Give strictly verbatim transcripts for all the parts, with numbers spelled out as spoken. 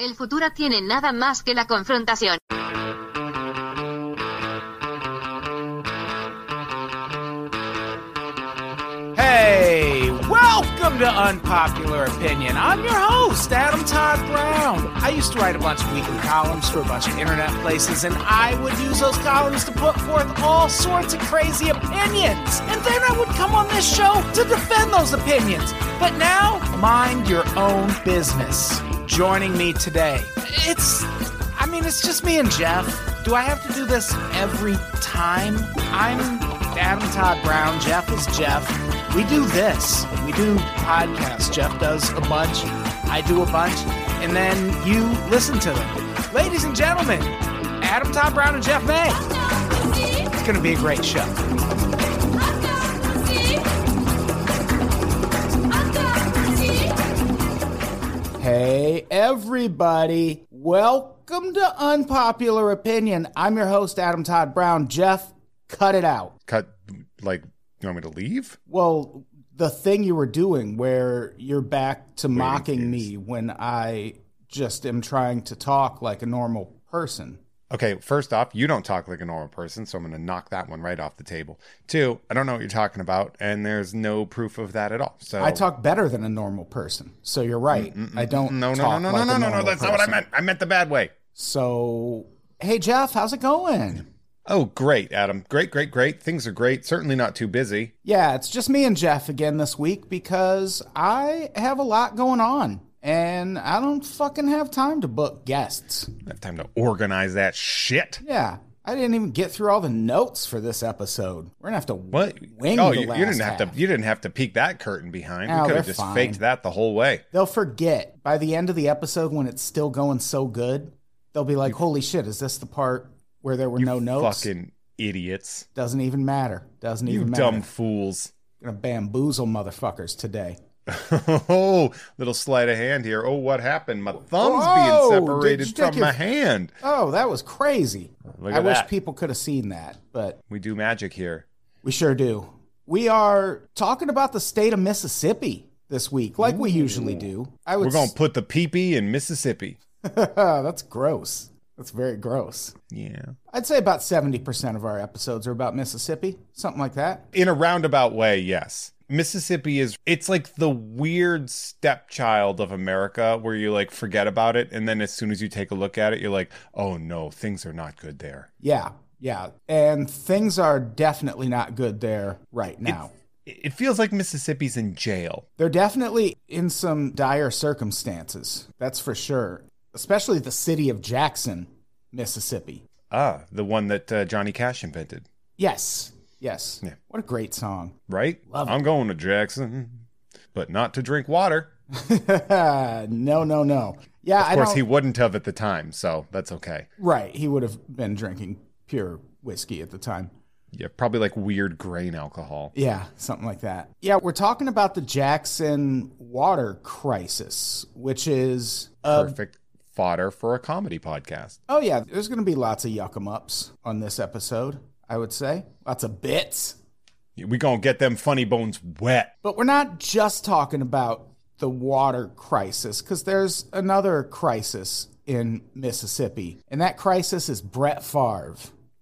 El futuro tiene nada más que la confrontación. Hey, welcome to Unpopular Opinion. I'm your host, Adam Todd Brown. I used to write a bunch of weekly columns for a bunch of internet places, and I would use those columns to put forth all sorts of crazy opinions. And then I would come on this show to defend those opinions. But now, mind your own business. Joining me today, it's, I mean, it's just me and Jeff. Do I have to do this every time? I'm Adam Todd Brown, Jeff is Jeff. We do this, we do podcasts. Jeff does a bunch, I do a bunch, and then you listen to them. Ladies and gentlemen, Adam Todd Brown and Jeff May. It's going to be a great show. Hey, everybody. Welcome to Unpopular Opinion. I'm your host, Adam Todd Brown. Jeff, cut it out. Cut, like, you want me to leave? Well, the thing you were doing where you're back to Wait, mocking me when I just am trying to talk like a normal person. Okay, first off, you don't talk like a normal person, so I'm going to knock that one right off the table. Two, I don't know what you're talking about, and there's no proof of that at all. So I talk better than a normal person, so you're right. Mm-mm-mm. I don't no, no, talk no, no, like no, no, a normal no, no, no, that's person. Not what I meant. I meant the bad way. So, hey, Jeff, how's it going? Oh, great, Adam. Great, great, great. Things are great. Certainly not too busy. Yeah, it's just me and Jeff again this week because I have a lot going on. And I don't fucking have time to book guests. I have time to organize that shit. Yeah. I didn't even get through all the notes for this episode. We're gonna have to what? wing oh, the you, last you didn't have half. to. You didn't have to peek that curtain behind. No, we could have just fine. faked that the whole way. They'll forget. By the end of the episode, when it's still going so good, they'll be like, you, holy shit, is this the part where there were no notes? Fucking idiots. Doesn't even matter. Doesn't even you matter. You dumb fools. I'm gonna bamboozle motherfuckers today. Oh, little sleight of hand here. Oh, what happened? My thumb's Whoa, being separated from your... my hand. Oh, that was crazy. Look at I that. wish people could have seen that, but we do magic here. We sure do. We are talking about the state of Mississippi this week, like Ooh. we usually do. I would We're going to put the pee-pee in Mississippi. That's gross. That's very gross. Yeah. I'd say about seventy percent of our episodes are about Mississippi, something like that. In a roundabout way, yes. Mississippi is, it's like the weird stepchild of America where you like forget about it. And then as soon as you take a look at it, you're like, oh no, things are not good there. Yeah. Yeah. And things are definitely not good there right now. It's, it feels like Mississippi's in jail. They're definitely in some dire circumstances. That's for sure. Especially the city of Jackson, Mississippi. Ah, the one that uh, Johnny Cash invented. Yes. Yes. Yeah. What a great song. Right? Love I'm it. going to Jackson, but not to drink water. no, no, no. Yeah. Of course, I don't... he wouldn't have at the time, so that's okay. Right. He would have been drinking pure whiskey at the time. Yeah, probably like weird grain alcohol. Yeah, something like that. Yeah, we're talking about the Jackson water crisis, which is... A... Perfect fodder for a comedy podcast. Oh, yeah. There's going to be lots of yuck-em-ups on this episode. I would say. Lots of bits. We're going to get them funny bones wet. But we're not just talking about the water crisis, because there's another crisis in Mississippi, and that crisis is Brett Favre.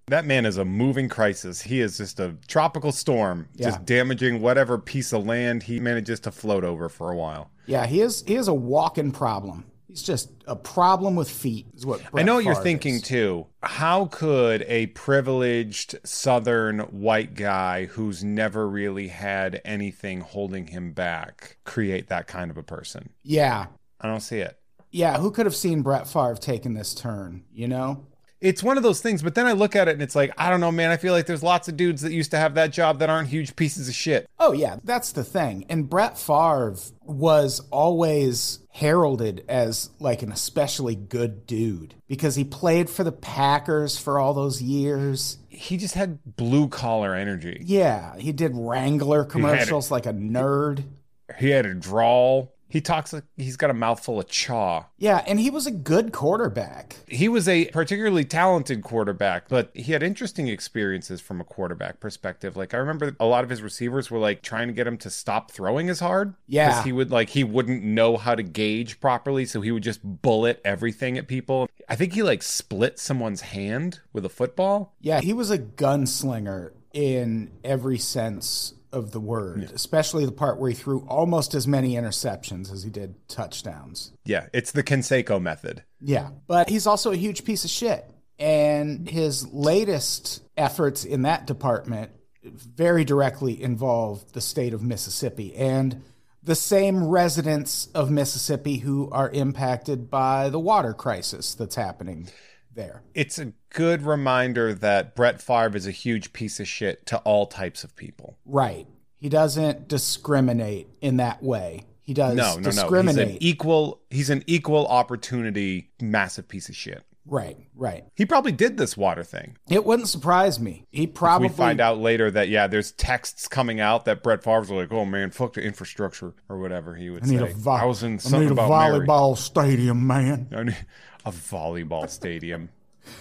That man is a moving crisis. He is just a tropical storm, yeah. just damaging whatever piece of land he manages to float over for a while. Yeah, he is, he is a walking problem. He's just a problem with feet. Is what I know what you're thinking, is. too. How could a privileged Southern white guy who's never really had anything holding him back create that kind of a person? Yeah. I don't see it. Yeah. Who could have seen Brett Favre taking this turn, you know? it's one of those things. But then I look at it and it's like, I don't know, man, I feel like there's lots of dudes that used to have that job that aren't huge pieces of shit. Oh, yeah, that's the thing. And Brett Favre was always heralded as like an especially good dude because he played for the Packers for all those years. He just had blue collar energy. Yeah, he did Wrangler commercials a, like a nerd. He had a drawl. He talks like he's got a mouthful of chaw. Yeah, and he was a good quarterback. He was a particularly talented quarterback, but he had interesting experiences from a quarterback perspective. Like, I remember a lot of his receivers were, like, trying to get him to stop throwing as hard. Yeah. Because he would, like, he wouldn't know how to gauge properly, so he would just bullet everything at people. I think he, like, split someone's hand with a football. Yeah, he was a gunslinger in every sense of the word, yeah. Especially the part where he threw almost as many interceptions as he did touchdowns. Yeah, it's the Canseco method. Yeah, but he's also a huge piece of shit. And his latest efforts in that department very directly involve the state of Mississippi and the same residents of Mississippi who are impacted by the water crisis that's happening there. It's a good reminder that Brett Favre is a huge piece of shit to all types of people. Right. He doesn't discriminate in that way. He does no, no, discriminate. No. He's an equal, he's an equal opportunity, massive piece of shit. Right, right. He probably did this water thing. It wouldn't surprise me. He probably... If we find out later that, yeah, there's texts coming out that Brett Favre's like, oh, man, fuck the infrastructure or whatever he would I need say. A vo- I was in something about I need a volleyball Mary. stadium, man. I need a volleyball stadium.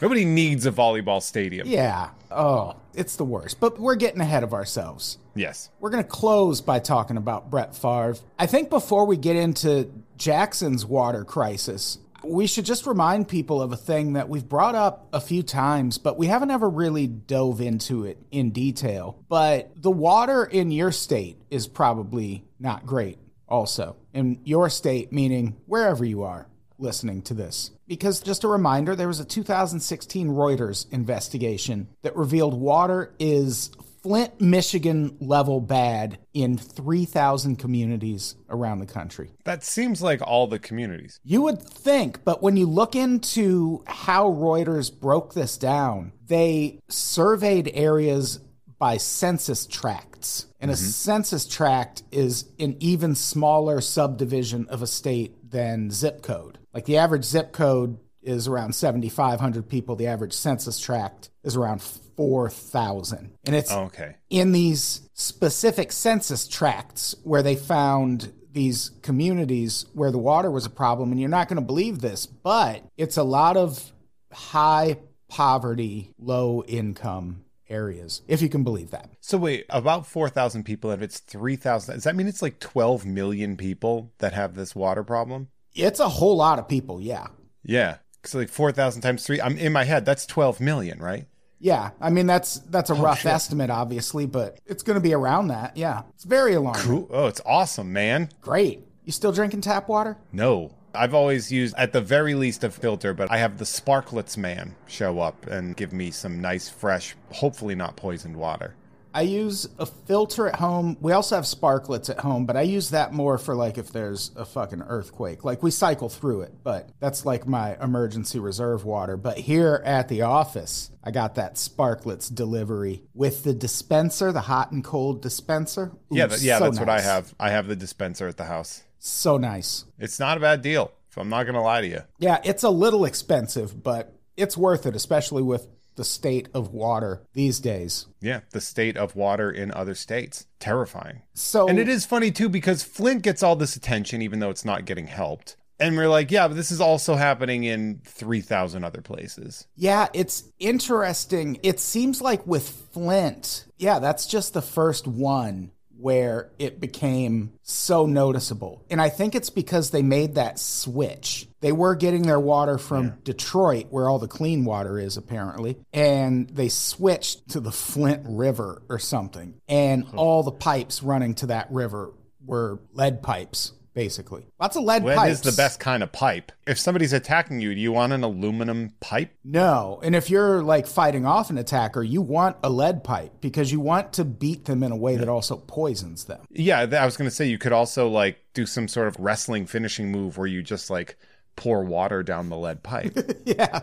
Nobody needs a volleyball stadium. Yeah. Oh, it's the worst. But we're getting ahead of ourselves. Yes. We're going to close by talking about Brett Favre. I think before we get into Jackson's water crisis, we should just remind people of a thing that we've brought up a few times, but we haven't ever really dove into it in detail. But the water in your state is probably not great also. In your state, meaning wherever you are listening to this. Because just a reminder, there was a two thousand sixteen Reuters investigation that revealed water is Flint, Michigan level bad in three thousand communities around the country. That seems like all the communities. You would think, but when you look into how Reuters broke this down, they surveyed areas by census tracts. And mm-hmm. a census tract is an even smaller subdivision of a state than zip code. Like the average zip code is around seventy-five hundred people. The average census tract is around four thousand. And it's oh, okay. in these specific census tracts where they found these communities where the water was a problem. And you're not going to believe this, but it's a lot of high poverty, low income areas, if you can believe that. So wait, about four thousand people, if it's three thousand, does that mean it's like twelve million people that have this water problem? It's a whole lot of people, yeah. Yeah. So like four thousand times three, I'm in my head, that's twelve million, right? Yeah. I mean, that's that's a oh, rough shit. estimate, obviously, but it's going to be around that. Yeah. It's very alarming. Cool. Oh, it's awesome, man. Great. You still drinking tap water? No. I've always used, at the very least, a filter, but I have the Sparklets man show up and give me some nice, fresh, hopefully not poisoned water. I use a filter at home. We also have Sparklets at home, but I use that more for like if there's a fucking earthquake. Like we cycle through it, but that's like my emergency reserve water. But here at the office, I got that Sparklets delivery with the dispenser, the hot and cold dispenser. Ooh, yeah, yeah, so that's nice. What I have. I have the dispenser at the house. So nice. It's not a bad deal, if I'm not going to lie to you. Yeah, it's a little expensive, but it's worth it, especially with the state of water these days. Yeah, the state of water in other states. Terrifying. So, and it is funny, too, because Flint gets all this attention, even though it's not getting helped. And we're like, yeah, but this is also happening in three thousand other places. Yeah, it's interesting. It seems like with Flint, yeah, that's just the first one where it became so noticeable. And I think it's because they made that switch. They were getting their water from yeah. Detroit, where all the clean water is, apparently. And they switched to the Flint River or something. And oh. all the pipes running to that river were lead pipes, basically. Lots of lead, lead pipes. Lead is the best kind of pipe. If somebody's attacking you, do you want an aluminum pipe? No. And if you're like fighting off an attacker, you want a lead pipe because you want to beat them in a way yeah. that also poisons them. Yeah, I was going to say you could also like do some sort of wrestling finishing move where you just like pour water down the lead pipe. Yeah.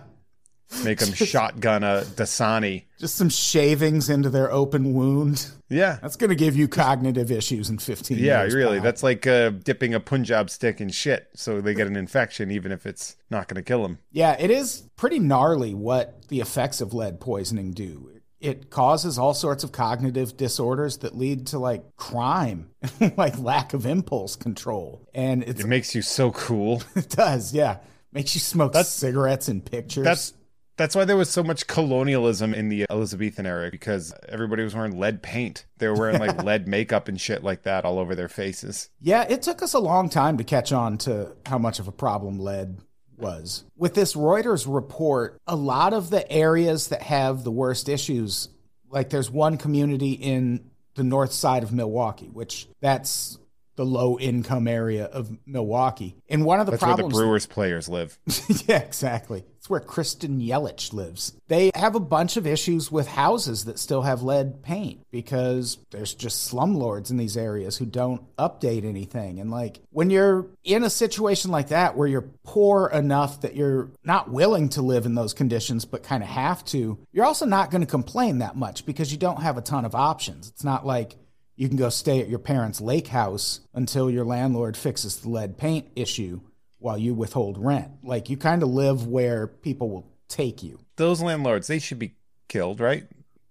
Make them shotgun a Dasani. Just some shavings into their open wound. Yeah. That's going to give you cognitive issues in fifteen yeah, years. Yeah, really. Pal. That's like uh, dipping a Punjab stick in shit so they get an infection, even if it's not going to kill them. Yeah, it is pretty gnarly what the effects of lead poisoning do. It causes all sorts of cognitive disorders that lead to, like, crime, like lack of impulse control. And it's, it makes you so cool. It does, yeah. Makes you smoke that's, cigarettes and pictures. That's that's why there was so much colonialism in the Elizabethan era, because everybody was wearing lead paint. They were wearing like lead makeup and shit like that all over their faces. Yeah, it took us a long time to catch on to how much of a problem lead was. With this Reuters report, a lot of the areas that have the worst issues, like there's one community in the north side of Milwaukee, which that's the low-income area of Milwaukee. And one of the that's problems... That's where the Brewers players live. Yeah, exactly. It's where Kristen Yelich lives. They have a bunch of issues with houses that still have lead paint because there's just slumlords in these areas who don't update anything. And, like, when you're in a situation like that where you're poor enough that you're not willing to live in those conditions but kind of have to, you're also not going to complain that much because you don't have a ton of options. It's not like... You can go stay at your parents' lake house until your landlord fixes the lead paint issue while you withhold rent. Like, you kind of live where people will take you. Those landlords, they should be killed, right?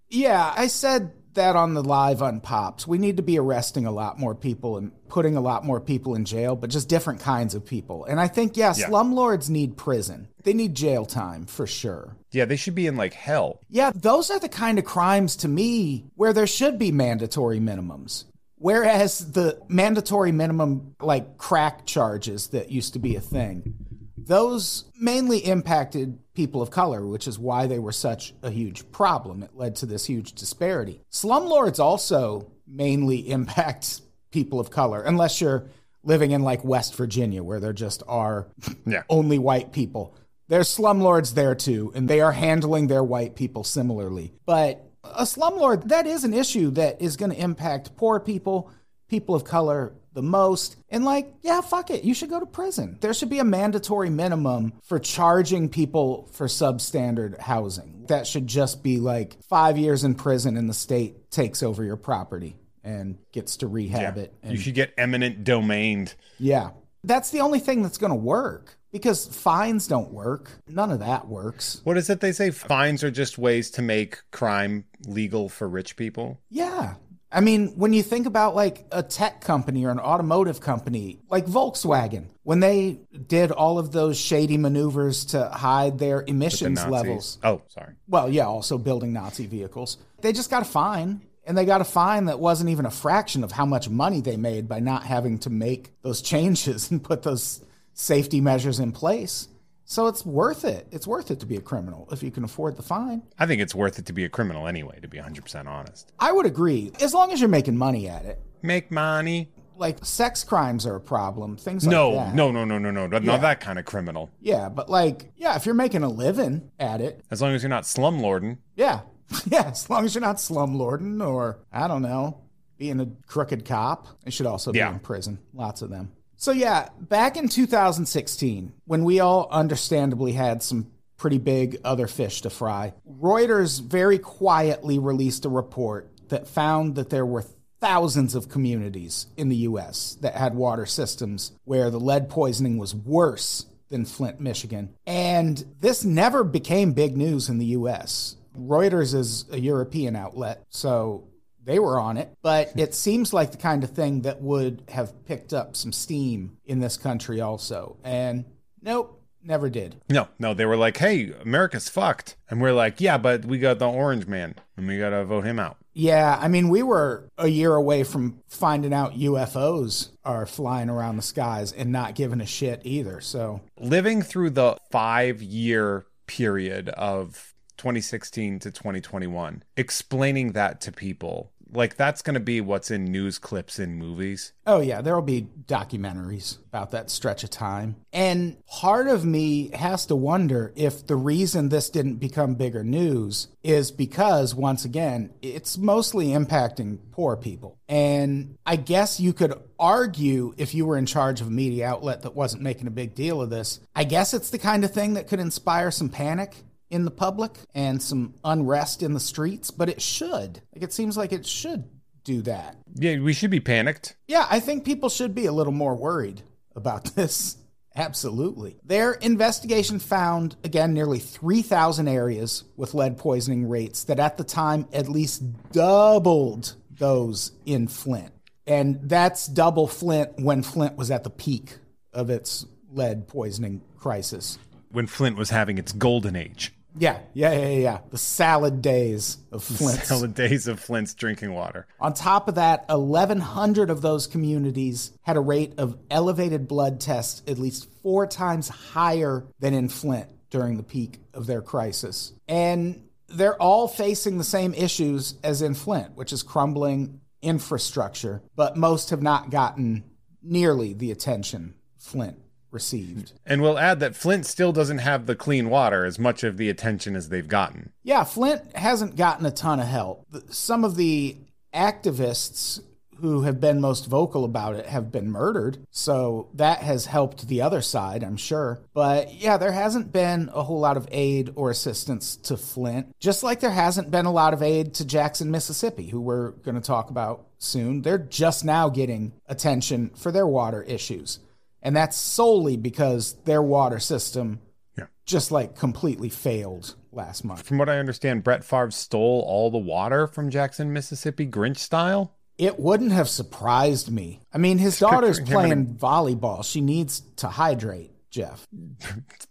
Yeah, I said that on the live Unpops. We need to be arresting a lot more people and putting a lot more people in jail, but just different kinds of people. And I think, yeah, yeah. slumlords need prison. They need jail time for sure. Yeah, they should be in, like, hell. Yeah, those are the kind of crimes, to me, where there should be mandatory minimums. Whereas the mandatory minimum, like, crack charges that used to be a thing, those mainly impacted people of color, which is why they were such a huge problem. It led to this huge disparity. Slumlords also mainly impact people of color, unless you're living in, like, West Virginia, where there just are yeah. only white people. There's slumlords there, too, and they are handling their white people similarly. But a slumlord, that is an issue that is going to impact poor people, people of color the most. And, like, yeah, fuck it. You should go to prison. There should be a mandatory minimum for charging people for substandard housing. That should just be, like, five years in prison and the state takes over your property and gets to rehab yeah. it. And you should get eminent domained. Yeah. That's the only thing that's going to work. Because fines don't work. None of that works. What is it they say? Fines are just ways to make crime legal for rich people? Yeah. I mean, when you think about, like, a tech company or an automotive company, like Volkswagen, when they did all of those shady maneuvers to hide their emissions levels. Oh, sorry. Well, yeah, also building Nazi vehicles. They just got a fine. And they got a fine that wasn't even a fraction of how much money they made by not having to make those changes and put those safety measures in place. So it's worth it. It's worth it to be a criminal if you can afford the fine. I think it's worth it to be a criminal anyway, to be one hundred percent honest. I would agree. As long as you're making money at it. Make money. Like, sex crimes are a problem. Things like no, that. No, no, no, no, no, no. Yeah. Not that kind of criminal. Yeah, but, like, yeah, if you're making a living at it. As long as you're not slumlording. Yeah. Yeah, as long as you're not slumlording or, I don't know, being a crooked cop. They should also yeah. be in prison. Lots of them. So, yeah, back in two thousand sixteen, when we all understandably had some pretty big other fish to fry, Reuters very quietly released a report that found that there were thousands of communities in the U S that had water systems where the lead poisoning was worse than Flint, Michigan. And this never became big news in the U S Reuters is a European outlet, so... they were on it, but it seems like the kind of thing that would have picked up some steam in this country also. And nope, never did. No, no, they were like, hey, America's fucked. And we're like, yeah, but we got the orange man and we got to vote him out. Yeah, I mean, we were a year away from finding out U F Os are flying around the skies and not giving a shit either. So living through the five-year period of twenty sixteen to twenty twenty-one, explaining that to people, like, that's going to be what's in news clips in movies. Oh, yeah. There'll be documentaries about that stretch of time. And part of me has to wonder if the reason this didn't become bigger news is because, once again, it's mostly impacting poor people. And I guess you could argue, if you were in charge of a media outlet that wasn't making a big deal of this, I guess it's the kind of thing that could inspire some panic. in the public and some unrest in the streets, but it should. Like, it seems like it should do that. Yeah, we should be panicked. Yeah, I think people should be a little more worried about this. Absolutely. Their investigation found, again, nearly three thousand areas with lead poisoning rates that at the time at least doubled those in Flint. And that's double Flint when Flint was at the peak of its lead poisoning crisis. When Flint was having its golden age. Yeah, yeah, yeah, yeah. The salad days of Flint's. Salad days of Flint's drinking water. On top of that, eleven hundred of those communities had a rate of elevated blood tests at least four times higher than in Flint during the peak of their crisis. And they're all facing the same issues as in Flint, which is crumbling infrastructure, but most have not gotten nearly the attention Flint received. And we'll add that Flint still doesn't have the clean water as much of the attention as they've gotten. Yeah, Flint hasn't gotten a ton of help. Some of the activists who have been most vocal about it have been murdered, so that has helped the other side, I'm sure. But yeah, there hasn't been a whole lot of aid or assistance to Flint, just like there hasn't been a lot of aid to Jackson, Mississippi, who we're going to talk about soon. They're just now getting attention for their water issues. And that's solely because their water system yeah. just like completely failed last month. From what I understand, Brett Favre stole all the water from Jackson, Mississippi, Grinch style. It wouldn't have surprised me. I mean, his daughter's playing and... volleyball. She needs to hydrate, Jeff.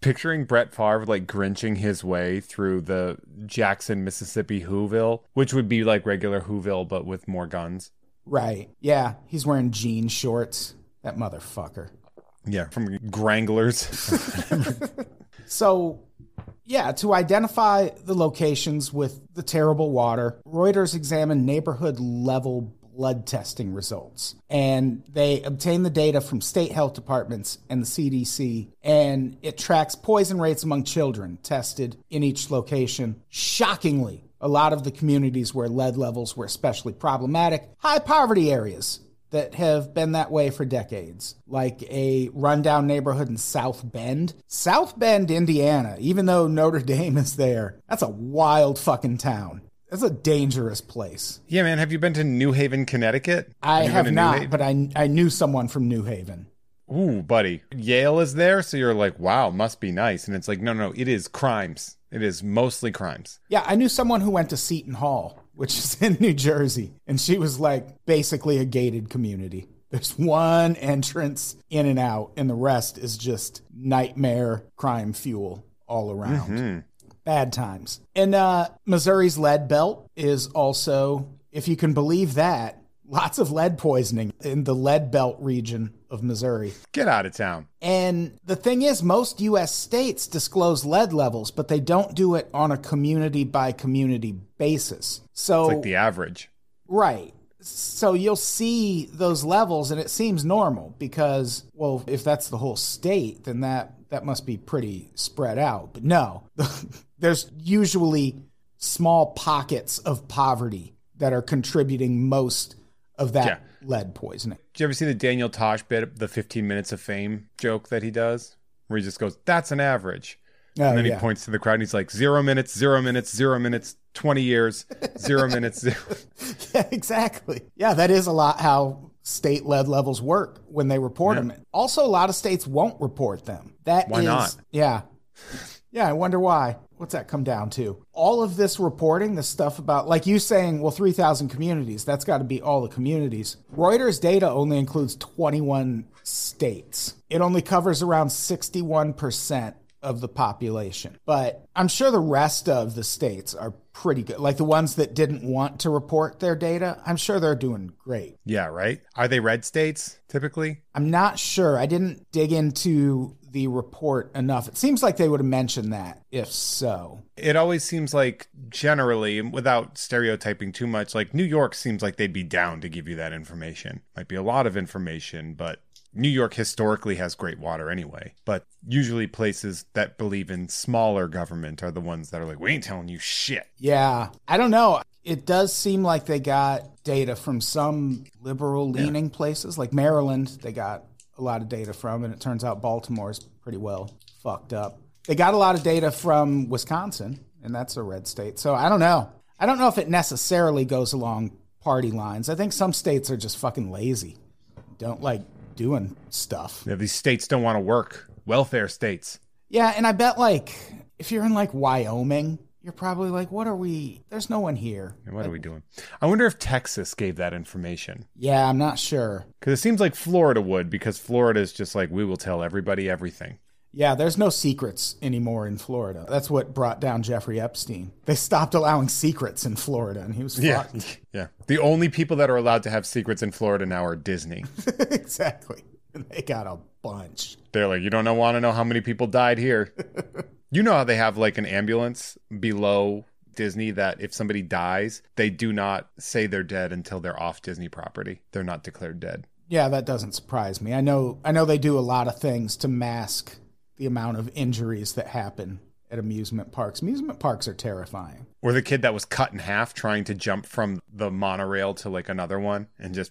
Picturing Brett Favre like Grinching his way through the Jackson, Mississippi Whoville, which would be like regular Whoville, but with more guns. Right. Yeah. He's wearing jean shorts. That motherfucker. Yeah, from Granglers. So, yeah, to identify the locations with the terrible water, Reuters examined neighborhood-level blood testing results. And they obtained the data from state health departments and the C D C. And it tracks poison rates among children tested in each location. Shockingly, a lot of the communities where lead levels were especially problematic, high poverty areas that have been that way for decades, like a rundown neighborhood in South Bend. South Bend, Indiana, even though Notre Dame is there, that's a wild fucking town. That's a dangerous place. Yeah, man. Have you been to New Haven, Connecticut? I have, have not, but I I knew someone from New Haven. Ooh, buddy. Yale is there, so you're like, wow, must be nice. And it's like, no, no, it is crimes. It is mostly crimes. Yeah, I knew someone who went to Seton Hall, which is in New Jersey. And she was like basically a gated community. There's one entrance in and out, and the rest is just nightmare crime fuel all around. Mm-hmm. Bad times. And uh, Missouri's lead belt is also, if you can believe that, lots of lead poisoning in the lead belt region of Missouri. Get out of town. And the thing is, most U S states disclose lead levels, but they don't do it on a community by community basis. So it's like the average. Right. So you'll see those levels and it seems normal because, well, if that's the whole state, then that, that must be pretty spread out. But no, there's usually small pockets of poverty that are contributing most of that yeah. lead poisoning. Did you ever see the Daniel Tosh bit, the fifteen minutes of fame joke that he does? Where he just goes, that's an average. Oh, and then yeah. he points to the crowd and he's like, zero minutes, zero minutes, zero minutes, twenty years, zero minutes, zero. Yeah, exactly. Yeah, that is a lot how state lead levels work when they report yeah. them. Also, a lot of states won't report them. That why is, not? Yeah. Yeah, I wonder why. What's that come down to? All of this reporting, the stuff about, like you saying, well, three thousand communities, that's got to be all the communities. Reuters data only includes twenty-one states. It only covers around sixty-one percent of the population. But I'm sure the rest of the states are pretty good. Like the ones that didn't want to report their data, I'm sure they're doing great. Yeah, right? Are they red states typically? I'm not sure. I didn't dig into the report enough. It seems like they would have mentioned that, if so. It always seems like generally, without stereotyping too much, like New York seems like they'd be down to give you that information. Might be a lot of information, but New York historically has great water anyway. But usually places that believe in smaller government are the ones that are like, we ain't telling you shit. Yeah. I don't know. It does seem like they got data from some liberal leaning yeah. places like Maryland. They got a lot of data from, and it turns out Baltimore's pretty well fucked up. They got a lot of data from Wisconsin, and that's a red state. So I don't know. I don't know if it necessarily goes along party lines. I think some states are just fucking lazy. Don't like doing stuff. Yeah, these states don't want to work. Welfare states. Yeah, and I bet like if you're in like Wyoming, you're probably like, what are we? There's no one here. Yeah, what like, are we doing? I wonder if Texas gave that information. Yeah, I'm not sure. Because it seems like Florida would, because Florida is just like, we will tell everybody everything. Yeah, there's no secrets anymore in Florida. That's what brought down Jeffrey Epstein. They stopped allowing secrets in Florida, and he was fucked. Yeah, yeah. The only people that are allowed to have secrets in Florida now are Disney. Exactly. And they got a bunch. They're like, you don't know, want to know how many people died here. You know how they have like an ambulance below Disney that if somebody dies, they do not say they're dead until they're off Disney property. They're not declared dead. Yeah, that doesn't surprise me. I know. I know they do a lot of things to mask the amount of injuries that happen at amusement parks. Amusement parks are terrifying. Or the kid that was cut in half trying to jump from the monorail to like another one and just...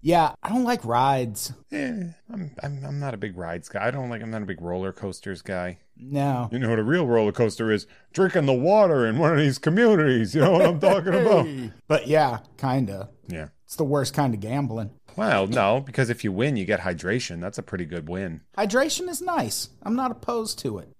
Yeah, I don't like rides. Yeah, I'm, I'm I'm not a big rides guy. I don't like, I'm not a big roller coasters guy. No. You know what a real roller coaster is? Drinking the water in one of these communities. You know what I'm talking about? But yeah, kind of. Yeah. It's the worst kind of gambling. Well, no, because if you win, you get hydration. That's a pretty good win. Hydration is nice. I'm not opposed to it.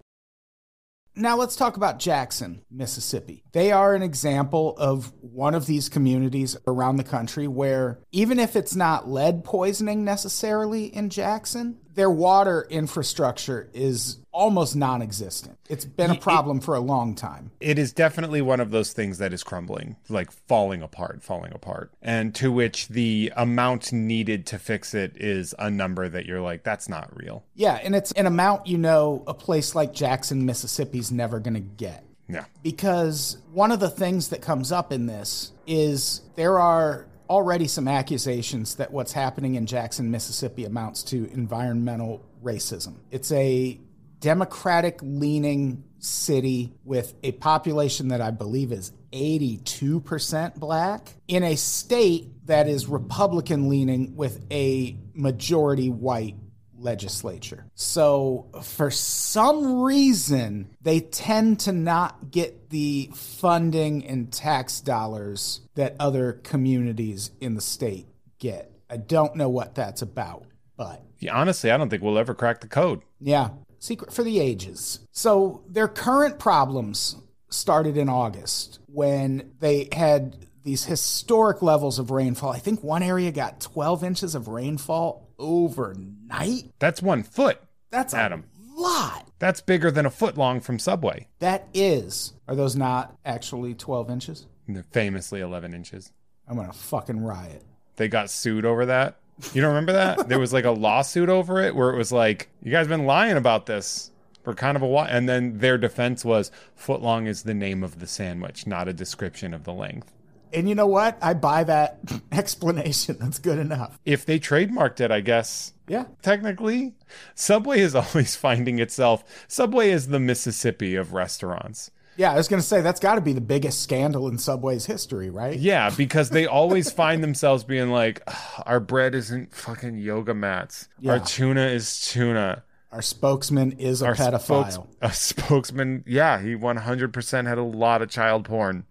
Now let's talk about Jackson, Mississippi. They are an example of one of these communities around the country where even if it's not lead poisoning necessarily in Jackson, their water infrastructure is almost non-existent. It's been a problem it, for a long time. It is definitely one of those things that is crumbling, like falling apart, falling apart, and to which the amount needed to fix it is a number that you're like, that's not real. Yeah, and it's an amount, you know, a place like Jackson, Mississippi's never going to get. Yeah. Because one of the things that comes up in this is there are already some accusations that what's happening in Jackson, Mississippi amounts to environmental racism. It's a Democratic-leaning city with a population that I believe is eighty-two percent black in a state that is Republican-leaning with a majority white legislature. So for some reason, they tend to not get the funding and tax dollars that other communities in the state get. I don't know what that's about, but... Yeah, honestly, I don't think we'll ever crack the code. Yeah. Secret for the ages. So their current problems started in August when they had these historic levels of rainfall. I think one area got twelve inches of rainfall overnight. That's one foot. That's Adam. A lot. That's bigger than a foot long from Subway. That is. Are those not actually twelve inches? They're famously eleven inches. I'm going to fucking riot. They got sued over that. You don't remember that? There was like a lawsuit over it where it was like, you guys been lying about this for kind of a while. And then their defense was foot long is the name of the sandwich, not a description of the length. And you know what? I buy that explanation. That's good enough. If they trademarked it, I guess. Yeah. Technically, Subway is always finding itself. Subway is the Mississippi of restaurants. Yeah, I was going to say, that's got to be the biggest scandal in Subway's history, right? Yeah, because they always find themselves being like, our bread isn't fucking yoga mats. Yeah. Our tuna is tuna. Our spokesman is a our pedophile. Spokes- a spokesman, yeah, he one hundred percent had a lot of child porn.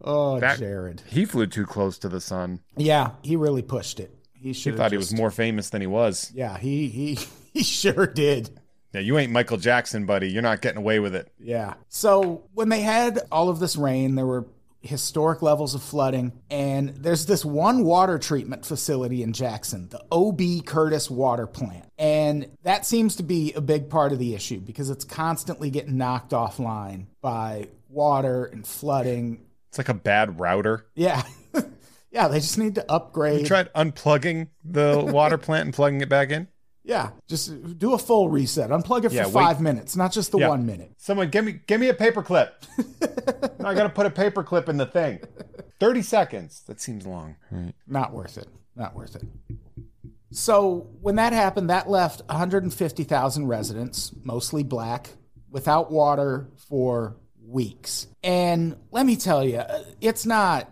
Oh, that, Jared. He flew too close to the sun. Yeah, he really pushed it. He, he thought just, he was more famous than he was. Yeah, he he he sure did. Yeah, you ain't Michael Jackson, buddy. You're not getting away with it. Yeah. So when they had all of this rain, there were historic levels of flooding. And there's this one water treatment facility in Jackson, the O B Curtis Water Plant. And that seems to be a big part of the issue because it's constantly getting knocked offline by water and flooding. It's like a bad router. Yeah. Yeah, they just need to upgrade. You tried unplugging the water plant and plugging it back in? Yeah, just do a full reset. Unplug it yeah, for five wait. minutes, not just the yeah. one minute. Someone give me give me a paper clip. No, I got to put a paper clip in the thing. thirty seconds. That seems long. Right. Not worth it. Not worth it. So when that happened, that left one hundred fifty thousand residents, mostly black, without water for weeks. And let me tell you, it's not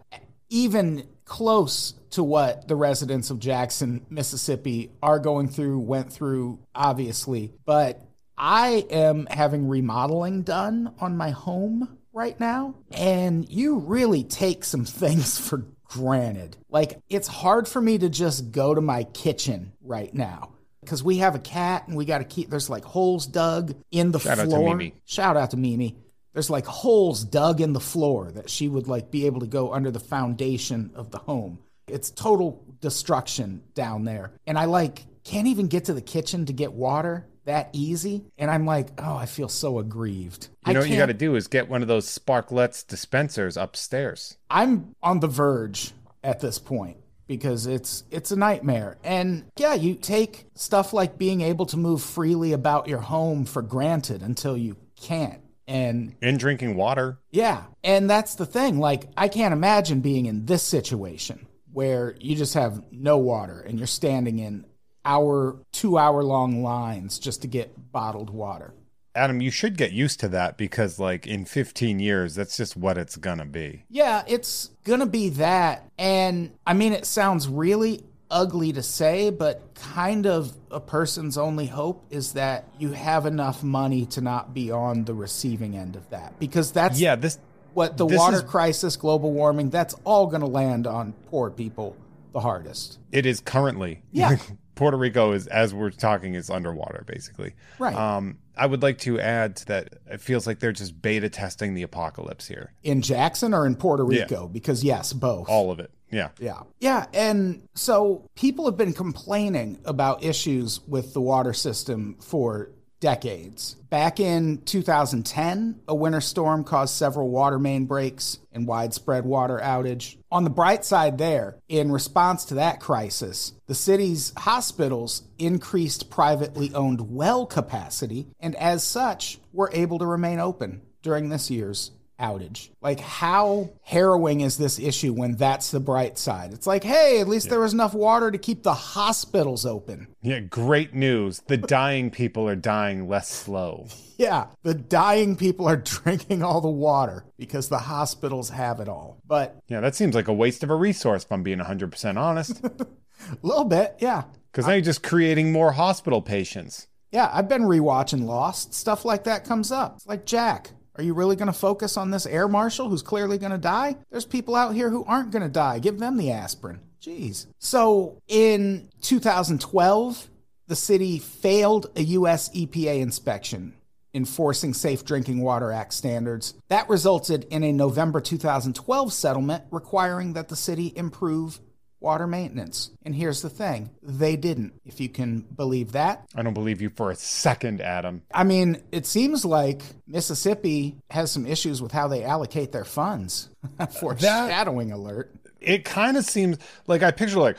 even close to what the residents of Jackson, Mississippi are going through, went through, obviously. But I am having remodeling done on my home right now, and you really take some things for granted. Like, it's hard for me to just go to my kitchen right now because we have a cat and we got to keep, there's like holes dug in the Shout floor. Out to Mimi. Shout out to Mimi. There's like holes dug in the floor that she would like be able to go under the foundation of the home. It's total destruction down there. And I like can't even get to the kitchen to get water that easy. And I'm like, oh, I feel so aggrieved. You know what you got to do is get one of those Sparklets dispensers upstairs. I'm on the verge at this point because it's it's a nightmare. And yeah, you take stuff like being able to move freely about your home for granted until you can't. And, and drinking water. Yeah. And that's the thing. Like, I can't imagine being in this situation where you just have no water and you're standing in hour, two hour long lines just to get bottled water. Adam, you should get used to that because, like, in fifteen years, that's just what it's going to be. Yeah, it's going to be that. And I mean, it sounds really ugly to say, but kind of a person's only hope is that you have enough money to not be on the receiving end of that, because that's yeah this what the this water is, crisis, global warming, that's all going to land on poor people the hardest. It is currently. Yeah. Puerto Rico is, as we're talking, is underwater basically. Right. Um, I would like to add that it feels like they're just beta testing the apocalypse here. In Jackson or in Puerto Rico? Yeah. Because yes, both. All of it. Yeah. Yeah. Yeah. And so people have been complaining about issues with the water system for decades. Back in two thousand ten, a winter storm caused several water main breaks and widespread water outage. On the bright side there, in response to that crisis, the city's hospitals increased privately owned well capacity and as such were able to remain open during this year's outage. Like, how harrowing is this issue when that's the bright side? It's like, hey, at least yeah. there was enough water to keep the hospitals open. Yeah, great news. The dying people are dying less slow. Yeah, the dying people are drinking all the water because the hospitals have it all. But yeah, that seems like a waste of a resource if I'm being one hundred percent honest. A little bit, yeah. Because now you're just creating more hospital patients. Yeah, I've been rewatching Lost. Stuff like that comes up. It's like, Jack, are you really going to focus on this air marshal who's clearly going to die? There's people out here who aren't going to die. Give them the aspirin. Jeez. So in two thousand twelve, the city failed a U S E P A inspection enforcing Safe Drinking Water Act standards. That resulted in a November two thousand twelve settlement requiring that the city improve water maintenance. And here's the thing. They didn't, if you can believe that. I don't believe you for a second, Adam. I mean, it seems like Mississippi has some issues with how they allocate their funds. Foreshadowing alert. It kind of seems like I picture like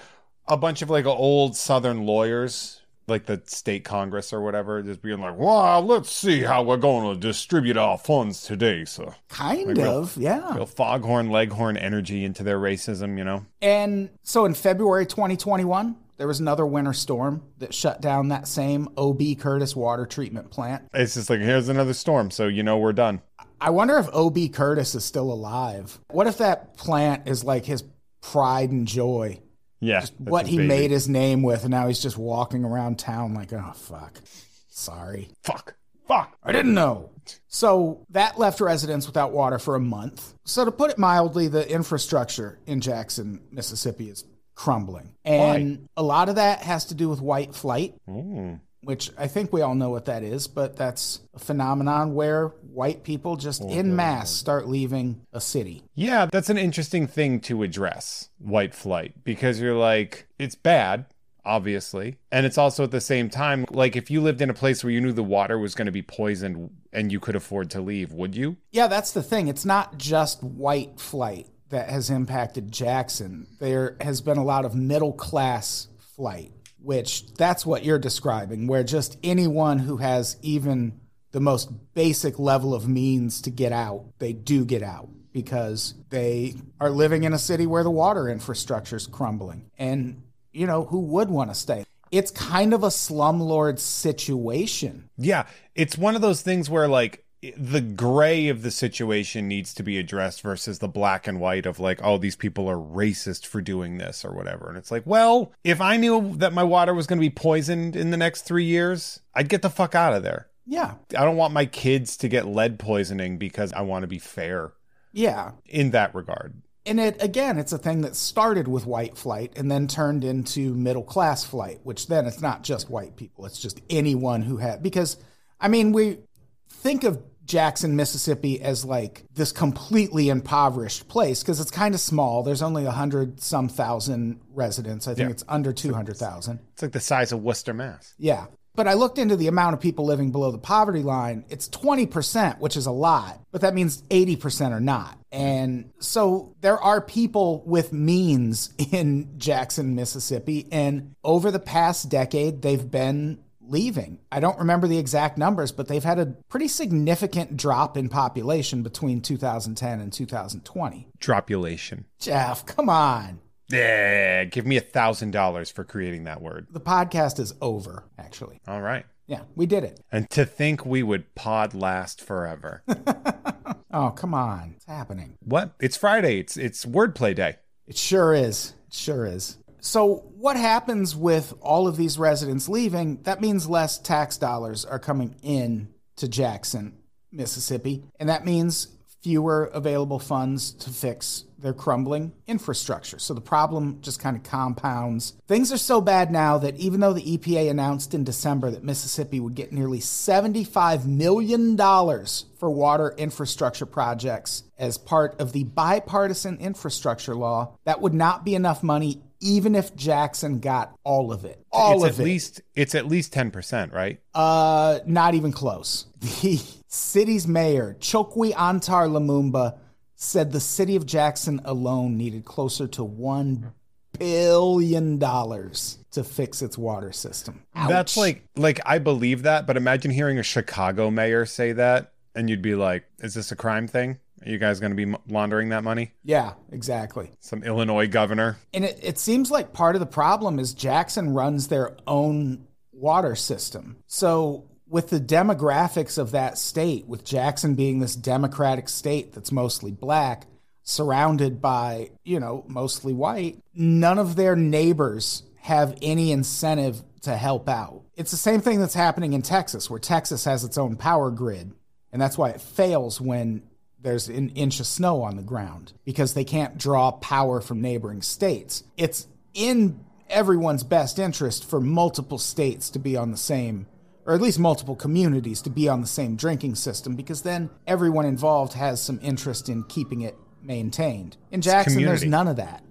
a bunch of like old Southern lawyers, like the state Congress or whatever, just being like, wow, let's see how we're going to distribute our funds today. So kind like real, of, yeah. Real foghorn, leghorn energy into their racism, you know? And so in February twenty twenty-one, there was another winter storm that shut down that same O B Curtis water treatment plant. It's just like, here's another storm. So, you know, we're done. I wonder if O B Curtis is still alive. What if that plant is like his pride and joy? Yeah, what he made his name with, and now he's just walking around town like, oh, fuck. Sorry. Fuck. Fuck. I didn't know. So that left residents without water for a month. So to put it mildly, the infrastructure in Jackson, Mississippi is crumbling. And Why? a lot of that has to do with white flight, mm. which I think we all know what that is, but that's a phenomenon where white people just oh, in mass start leaving a city. Yeah, that's an interesting thing to address, white flight, because you're like, it's bad, obviously. And it's also at the same time, like if you lived in a place where you knew the water was going to be poisoned and you could afford to leave, would you? Yeah, that's the thing. It's not just white flight that has impacted Jackson. There has been a lot of middle class flight, which that's what you're describing, where just anyone who has even the most basic level of means to get out, they do get out because they are living in a city where the water infrastructure is crumbling. And, you know, who would want to stay? It's kind of a slumlord situation. Yeah, it's one of those things where, like, the gray of the situation needs to be addressed versus the black and white of like, oh, these people are racist for doing this or whatever. And it's like, well, if I knew that my water was going to be poisoned in the next three years, I'd get the fuck out of there. Yeah. I don't want my kids to get lead poisoning because I want to be fair. Yeah. In that regard. And it, again, it's a thing that started with white flight and then turned into middle class flight, which then it's not just white people. It's just anyone who had, because, I mean, we think of Jackson, Mississippi as like this completely impoverished place because it's kind of small. There's only a hundred some thousand residents. I think yeah. it's under two hundred thousand. It's like the size of Worcester, Mass. Yeah. But I looked into the amount of people living below the poverty line. It's twenty percent, which is a lot, but that means eighty percent are not. And so there are people with means in Jackson, Mississippi, and over the past decade, they've been leaving. I don't remember the exact numbers, but they've had a pretty significant drop in population between two thousand ten and two thousand twenty. Dropulation. Jeff, come on. Yeah, give me a thousand dollars for creating that word. The podcast is over, actually. All right. Yeah, we did it. And to think we would pod last forever. Oh, come on. It's happening. What? It's Friday. It's it's wordplay day. It sure is. It sure is. So what happens with all of these residents leaving? That means less tax dollars are coming in to Jackson, Mississippi. And that means fewer available funds to fix their crumbling infrastructure. So the problem just kind of compounds. Things are so bad now that even though the E P A announced in December that Mississippi would get nearly seventy-five million dollars for water infrastructure projects as part of the bipartisan infrastructure law, that would not be enough money even if Jackson got all of it. All it's of at it. Least, it's at least ten percent, right? Uh, not even close. The city's mayor, Chokwe Antar Lumumba, said the city of Jackson alone needed closer to one billion dollars to fix its water system. Ouch. That's like, like, I believe that, but imagine hearing a Chicago mayor say that, and you'd be like, is this a crime thing? Are you guys going to be laundering that money? Yeah, exactly. Some Illinois governor. And it, it seems like part of the problem is Jackson runs their own water system. So with the demographics of that state, with Jackson being this Democratic state that's mostly black, surrounded by, you know, mostly white, none of their neighbors have any incentive to help out. It's the same thing that's happening in Texas, where Texas has its own power grid. And that's why it fails when there's an inch of snow on the ground, because they can't draw power from neighboring states. It's in everyone's best interest for multiple states to be on the same, or at least multiple communities to be on the same drinking system, because then everyone involved has some interest in keeping it maintained. In Jackson, there's none of that.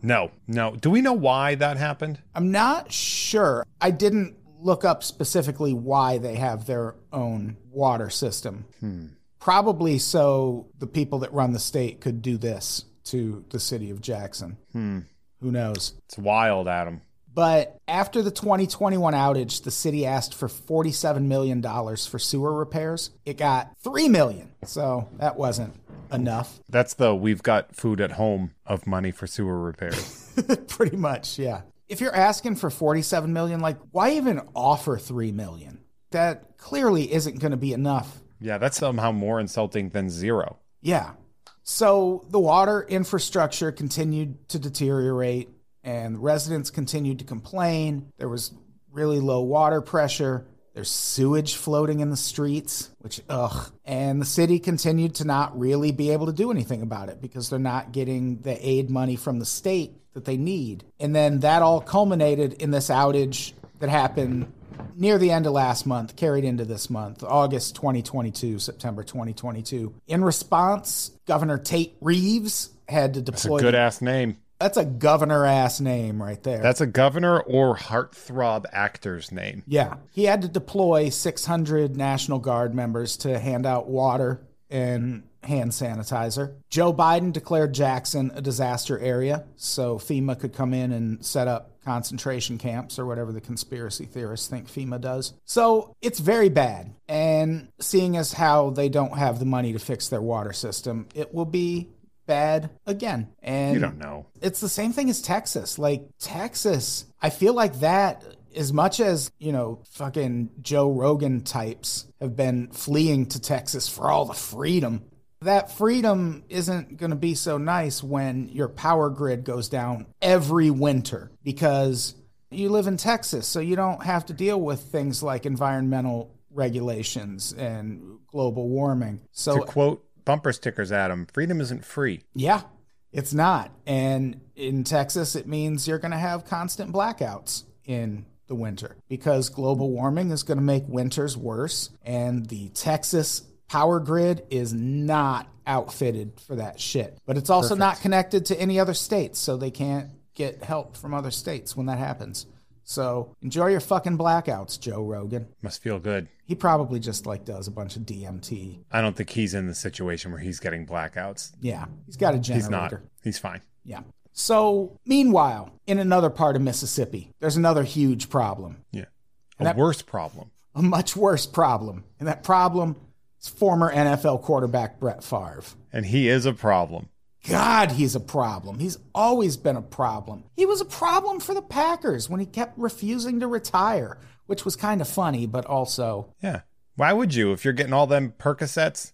No, no. Do we know why that happened? I'm not sure. I didn't look up specifically why they have their own water system. Hmm. Probably so the people that run the state could do this to the city of Jackson. Hmm. Who knows? It's wild, Adam. But after the twenty twenty-one outage, the city asked for forty-seven million dollars for sewer repairs. It got three million dollars, so that wasn't enough. That's the we've got food at home of money for sewer repairs. Pretty much, yeah. If you're asking for forty-seven million dollars, like, why even offer three million dollars? That clearly isn't going to be enough. Yeah, that's somehow more insulting than zero. Yeah. So the water infrastructure continued to deteriorate and residents continued to complain. There was really low water pressure. There's sewage floating in the streets, which, ugh. And the city continued to not really be able to do anything about it because they're not getting the aid money from the state that they need. And then that all culminated in this outage that happened near the end of last month, carried into this month, August twenty twenty-two, September twenty twenty-two. In response, Governor Tate Reeves had to deploy... That's a good-ass name. That's a governor-ass name right there. That's a governor or heartthrob actor's name. Yeah. He had to deploy six hundred National Guard members to hand out water and hand sanitizer. Joe Biden declared Jackson a disaster area, so FEMA could come in and set up concentration camps or whatever the conspiracy theorists think FEMA does. So it's very bad. And seeing as how they don't have the money to fix their water system, it will be bad again. And you don't know. It's the same thing as Texas. Like Texas, I feel like that, as much as, you know, fucking Joe Rogan types have been fleeing to Texas for all the freedom, that freedom isn't going to be so nice when your power grid goes down every winter, because you live in Texas, so you don't have to deal with things like environmental regulations and global warming. So, to quote bumper stickers, Adam, freedom isn't free. Yeah, it's not. And in Texas, it means you're going to have constant blackouts in the winter because global warming is going to make winters worse. And the Texas power grid is not outfitted for that shit. But it's also Perfect. Not connected to any other states, so they can't get help from other states when that happens. So enjoy your fucking blackouts, Joe Rogan. Must feel good. He probably just like does a bunch of D M T. I don't think he's in the situation where he's getting blackouts. Yeah, he's got a generator. He's not. He's fine. Yeah. So meanwhile, in another part of Mississippi, there's another huge problem. Yeah. A that, worse problem. A much worse problem. And that problem is former N F L quarterback Brett Favre. And he is a problem. God, he's a problem. He's always been a problem. He was a problem for the Packers when he kept refusing to retire, which was kind of funny, but also... Yeah. Why would you if you're getting all them Percocets?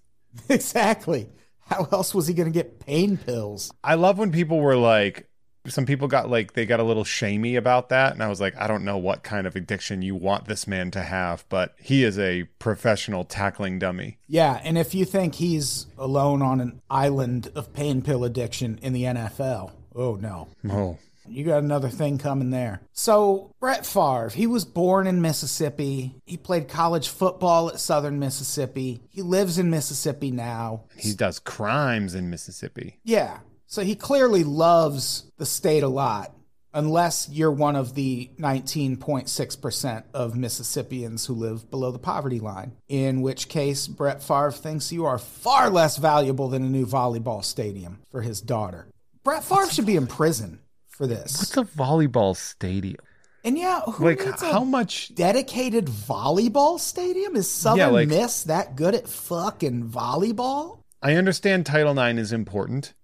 Exactly. How else was he going to get pain pills? I love when people were like... Some people got like... They got a little shamey about that, and I was like, I don't know what kind of addiction you want this man to have, but he is a professional tackling dummy. Yeah, and if you think he's alone on an island of pain pill addiction in the N F L, oh no. Oh. You got another thing coming there. So Brett Favre, he was born in Mississippi. He played college football at Southern Mississippi. He lives in Mississippi now. He does crimes in Mississippi. Yeah, so he clearly loves the state a lot, unless you're one of the nineteen point six percent of Mississippians who live below the poverty line, in which case Brett Favre thinks you are far less valuable than a new volleyball stadium for his daughter. Brett Favre What's should be in prison for this. What's a volleyball stadium? And yeah, who like, needs a how much... dedicated volleyball stadium? Is Southern yeah, like, Miss that good at fucking volleyball? I understand Title nine is important.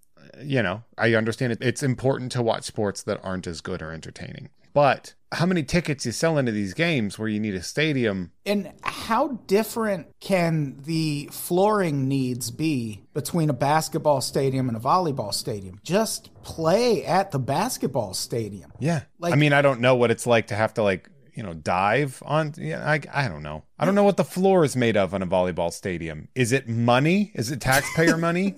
You know, I understand it. It's important to watch sports that aren't as good or entertaining. But how many tickets you sell into these games where you need a stadium? And how different can the flooring needs be between a basketball stadium and a volleyball stadium? Just play at the basketball stadium. Yeah. Like, I mean, I don't know what it's like to have to like, you know, dive on. Yeah, I, I don't know. I don't know what the floor is made of on a volleyball stadium. Is it money? Is it taxpayer money?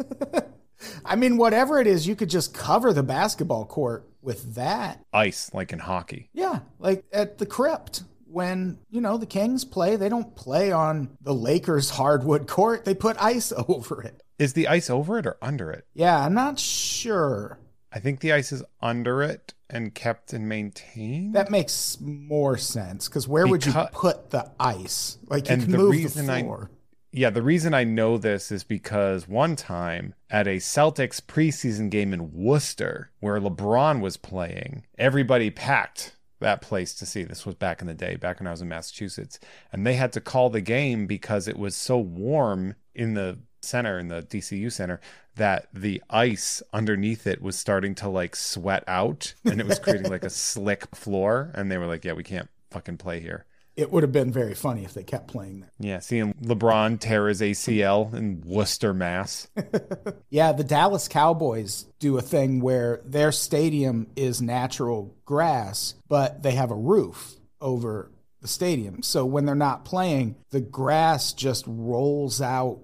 I mean, whatever it is, you could just cover the basketball court with that. Ice, like in hockey. Yeah, like at the Crypt. When, you know, the Kings play, they don't play on the Lakers' hardwood court. They put ice over it. Is the ice over it or under it? Yeah, I'm not sure. I think the ice is under it and kept and maintained. That makes more sense, because where because, would you put the ice? Like, you can the move the floor. I, Yeah, the reason I know this is because one time at a Celtics preseason game in Worcester, where LeBron was playing, everybody packed that place to see. This was back in the day, back when I was in Massachusetts. And they had to call the game because it was so warm in the center, in the D C U center, that the ice underneath it was starting to like sweat out. And it was creating like a slick floor. And they were like, yeah, we can't fucking play here. It would have been very funny if they kept playing that. Yeah, seeing LeBron tear his A C L in Worcester, Mass. Yeah, the Dallas Cowboys do a thing where their stadium is natural grass, but they have a roof over the stadium. So when they're not playing, the grass just rolls out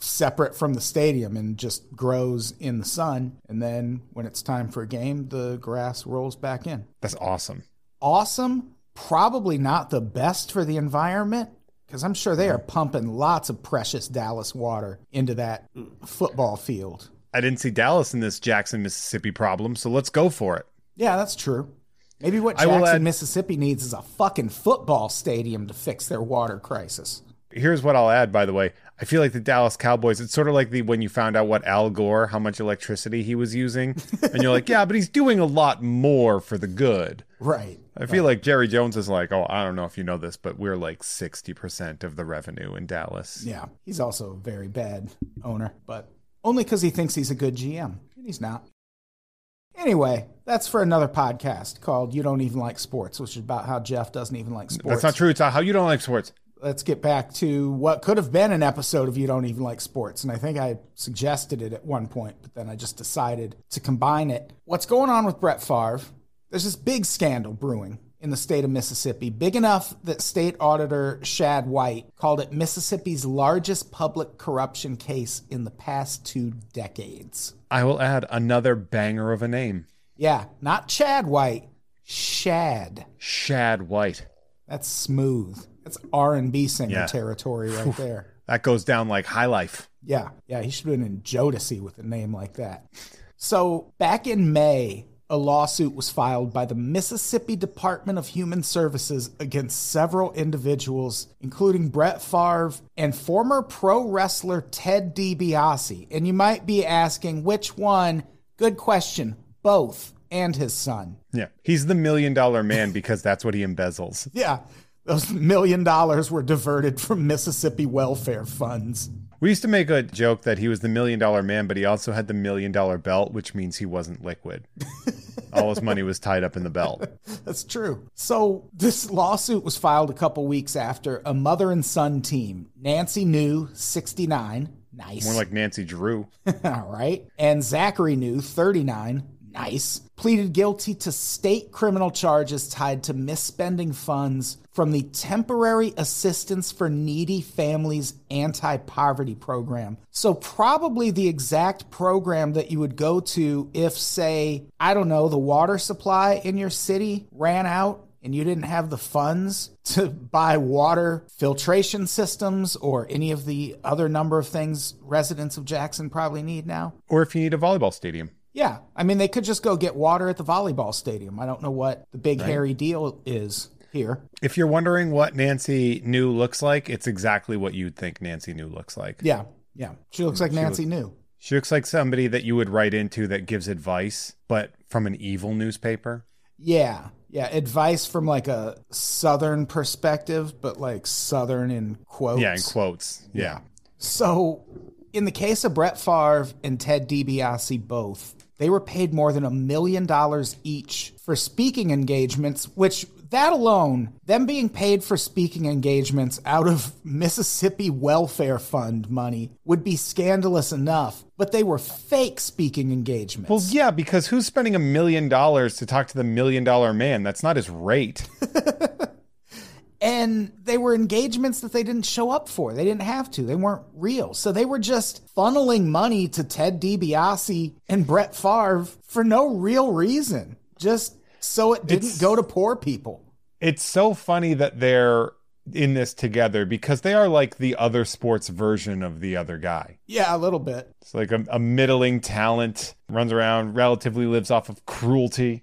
separate from the stadium and just grows in the sun. And then when it's time for a game, the grass rolls back in. That's awesome. Awesome. Probably not the best for the environment, because I'm sure they are pumping lots of precious Dallas water into that football field. I didn't see Dallas in this Jackson, Mississippi problem, so let's go for it. Yeah, that's true. Maybe what Jackson, add, Mississippi needs is a fucking football stadium to fix their water crisis. Here's what I'll add, by the way. I feel like the Dallas Cowboys, it's sort of like the when you found out what Al Gore, how much electricity he was using, and you're like, yeah, but he's doing a lot more for the good. Right. I feel right. like Jerry Jones is like, oh, I don't know if you know this, but we're like sixty percent of the revenue in Dallas. Yeah. He's also a very bad owner, but only because he thinks he's a good G M. And he's not. Anyway, that's for another podcast called You Don't Even Like Sports, which is about how Jeff doesn't even like sports. That's not true. It's how you don't like sports. Let's get back to what could have been an episode of You Don't Even Like Sports. And I think I suggested it at one point, but then I just decided to combine it. What's going on with Brett Favre? There's this big scandal brewing in the state of Mississippi, big enough that state auditor Shad White called it Mississippi's largest public corruption case in the past two decades. I will add another banger of a name. Yeah, not Chad White, Shad. Shad White. That's smooth. That's R and B singer yeah. territory right there. That goes down like high life. Yeah, yeah, he should have been in Jodeci with a name like that. So back in May, a lawsuit was filed by the Mississippi Department of Human Services against several individuals, including Brett Favre and former pro wrestler Ted DiBiase. And you might be asking, which one? Good question. Both. And his son. Yeah. He's the million dollar man because that's what he embezzles. Yeah. Those million dollars were diverted from Mississippi welfare funds. We used to make a joke that he was the million dollar man, but he also had the million dollar belt, which means he wasn't liquid. All his money was tied up in the belt. That's true. So this lawsuit was filed a couple weeks after a mother and son team, Nancy New, sixty-nine. Nice. More like Nancy Drew. All right. And Zachary New, thirty-nine. Nice. Pleaded guilty to state criminal charges tied to misspending funds from the Temporary Assistance for Needy Families Anti-Poverty Program. So probably the exact program that you would go to if, say, I don't know, the water supply in your city ran out and you didn't have the funds to buy water filtration systems or any of the other number of things residents of Jackson probably need now. Or if you need a volleyball stadium. Yeah. I mean, they could just go get water at the volleyball stadium. I don't know what the big right. hairy deal is here. If you're wondering what Nancy New looks like, it's exactly what you'd think Nancy New looks like. Yeah. Yeah. She looks like she Nancy look, New. She looks like somebody that you would write into that gives advice, but from an evil newspaper. Yeah. Yeah. Advice from like a Southern perspective, but like Southern in quotes. Yeah. In quotes. Yeah. yeah. So in the case of Brett Favre and Ted DiBiase both, they were paid more than a million dollars each for speaking engagements, which that alone, them being paid for speaking engagements out of Mississippi welfare fund money would be scandalous enough, but they were fake speaking engagements. Well, yeah, because who's spending a million dollars to talk to the million dollar man? That's not his rate. And they were engagements that they didn't show up for. They didn't have to. They weren't real. So they were just funneling money to Ted DiBiase and Brett Favre for no real reason, just so it didn't it's, go to poor people. It's so funny that they're in this together because they are like the other sports version of the other guy. Yeah, a little bit. It's like a, a middling talent, runs around, relatively lives off of cruelty,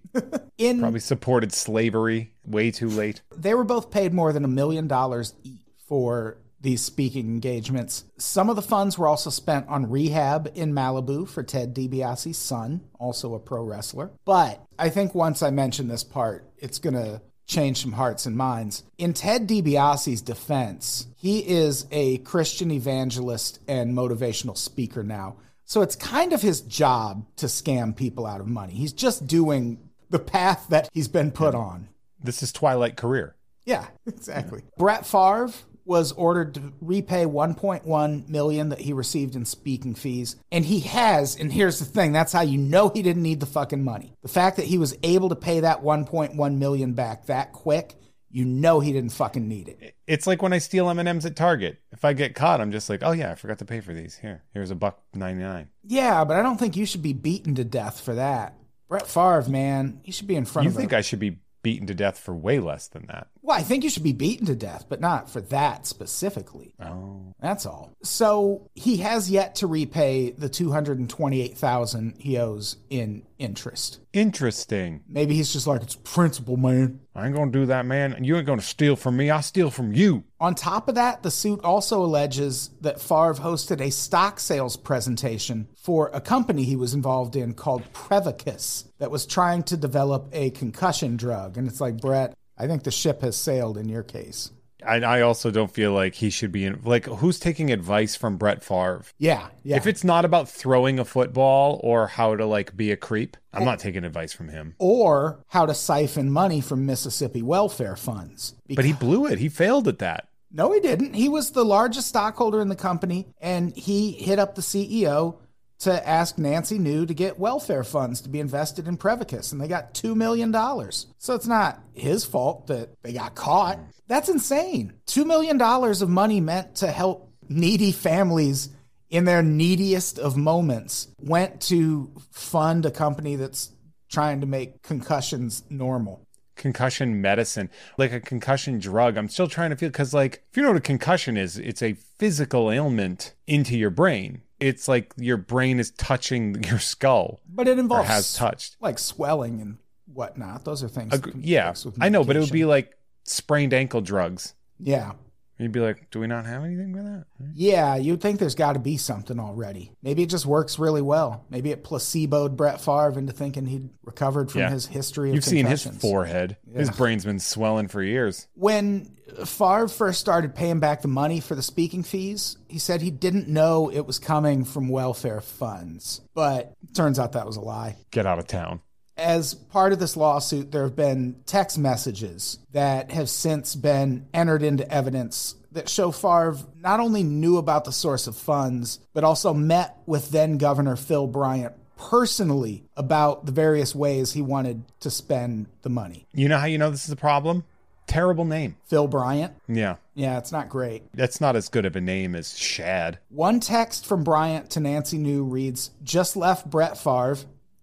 in probably supported slavery. Way too late. They were both paid more than a million dollars each for these speaking engagements. Some of the funds were also spent on rehab in Malibu for Ted DiBiase's son, also a pro wrestler. But I think once I mention this part, it's going to change some hearts and minds. In Ted DiBiase's defense, he is a Christian evangelist and motivational speaker now. So it's kind of his job to scam people out of money. He's just doing the path that he's been put on. This is Twilight career. Yeah, exactly. Yeah. Brett Favre was ordered to repay one point one million dollars that he received in speaking fees. And he has, and here's the thing, that's how you know he didn't need the fucking money. The fact that he was able to pay that one point one million dollars back that quick, you know he didn't fucking need it. It's like when I steal M and M's at Target. If I get caught, I'm just like, oh yeah, I forgot to pay for these. Here, here's a buck ninety-nine. Yeah, but I don't think you should be beaten to death for that. Brett Favre, man, he should be in front you of You think a- I should be beaten to death for way less than that. Well, I think you should be beaten to death, but not for that specifically. Oh. That's all. So he has yet to repay the two hundred twenty-eight thousand dollars he owes in interest. Interesting. Maybe he's just like, it's principle, man. I ain't gonna do that, man. You ain't gonna steal from me. I steal from you. On top of that, the suit also alleges that Favre hosted a stock sales presentation for a company he was involved in called Prevacus that was trying to develop a concussion drug. And it's like, Brett, I think the ship has sailed in your case. I, I also don't feel like he should be in, like, who's taking advice from Brett Favre? Yeah, yeah. If it's not about throwing a football or how to, like, be a creep, I'm not taking advice from him. Or how to siphon money from Mississippi welfare funds. Because- but he blew it. He failed at that. No, he didn't. He was the largest stockholder in the company, and he hit up the C E O to ask Nancy New to get welfare funds to be invested in Prevacus, and they got two million dollars. So it's not his fault that they got caught. That's insane. two million dollars of money meant to help needy families in their neediest of moments went to fund a company that's trying to make concussions normal. Concussion medicine, like a concussion drug. I'm still trying to feel, because like, if you know what a concussion is, it's a physical ailment into your brain. It's like your brain is touching your skull, but it involves or has touched like swelling and whatnot. Those are things. Ag- yeah, I know, but it would be like sprained ankle drugs. Yeah, you'd be like, do we not have anything for that? Yeah, you'd think there's got to be something already. Maybe it just works really well. Maybe it placeboed Brett Favre into thinking he'd recovered from yeah. his history of You've concussions. Seen his forehead. Yeah. His brain's been swelling for years. When Favre first started paying back the money for the speaking fees, he said he didn't know it was coming from welfare funds, but turns out that was a lie. Get out of town. As part of this lawsuit, there have been text messages that have since been entered into evidence that show Favre not only knew about the source of funds, but also met with then-Governor Phil Bryant personally about the various ways he wanted to spend the money. You know how you know this is a problem? Terrible name. Phil Bryant? Yeah. Yeah, it's not great. That's not as good of a name as Shad. One text from Bryant to Nancy New reads, "Just left Brett Favre.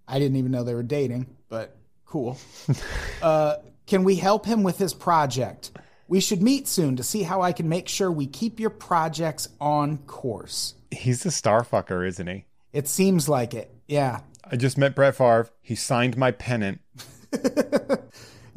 I didn't even know they were dating, but cool. Uh, can we help him with his project? We should meet soon to see how I can make sure we keep your projects on course." He's a star fucker, isn't he? It seems like it, yeah. I just met Brett Favre. He signed my pennant.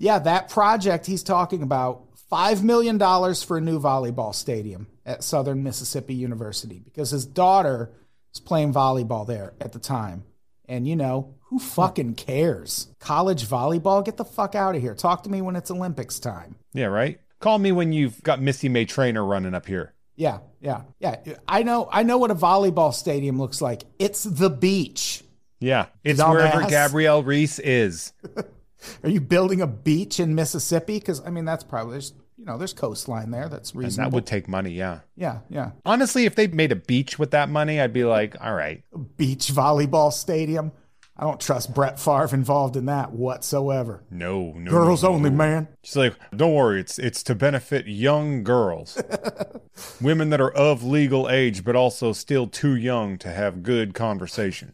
Yeah, that project he's talking about, five million dollars for a new volleyball stadium at Southern Mississippi University, because his daughter was playing volleyball there at the time. And, you know, who fucking cares? College volleyball? Get the fuck out of here. Talk to me when it's Olympics time. Yeah, right? Call me when you've got Missy May Trainer running up here. Yeah, yeah, yeah. I know I know what a volleyball stadium looks like. It's the beach. Yeah, it's Dumbass. Wherever Gabrielle Reese is. Are you building a beach in Mississippi? Because, I mean, that's probably, there's, you know, there's coastline there. That's reasonable. And that would take money, yeah. Yeah, yeah. Honestly, if they made a beach with that money, I'd be like, all right. Beach volleyball stadium? I don't trust Brett Favre involved in that whatsoever. No, no. Girls no, no. only, man. She's like, don't worry. It's it's to benefit young girls. Women that are of legal age, but also still too young to have good conversation.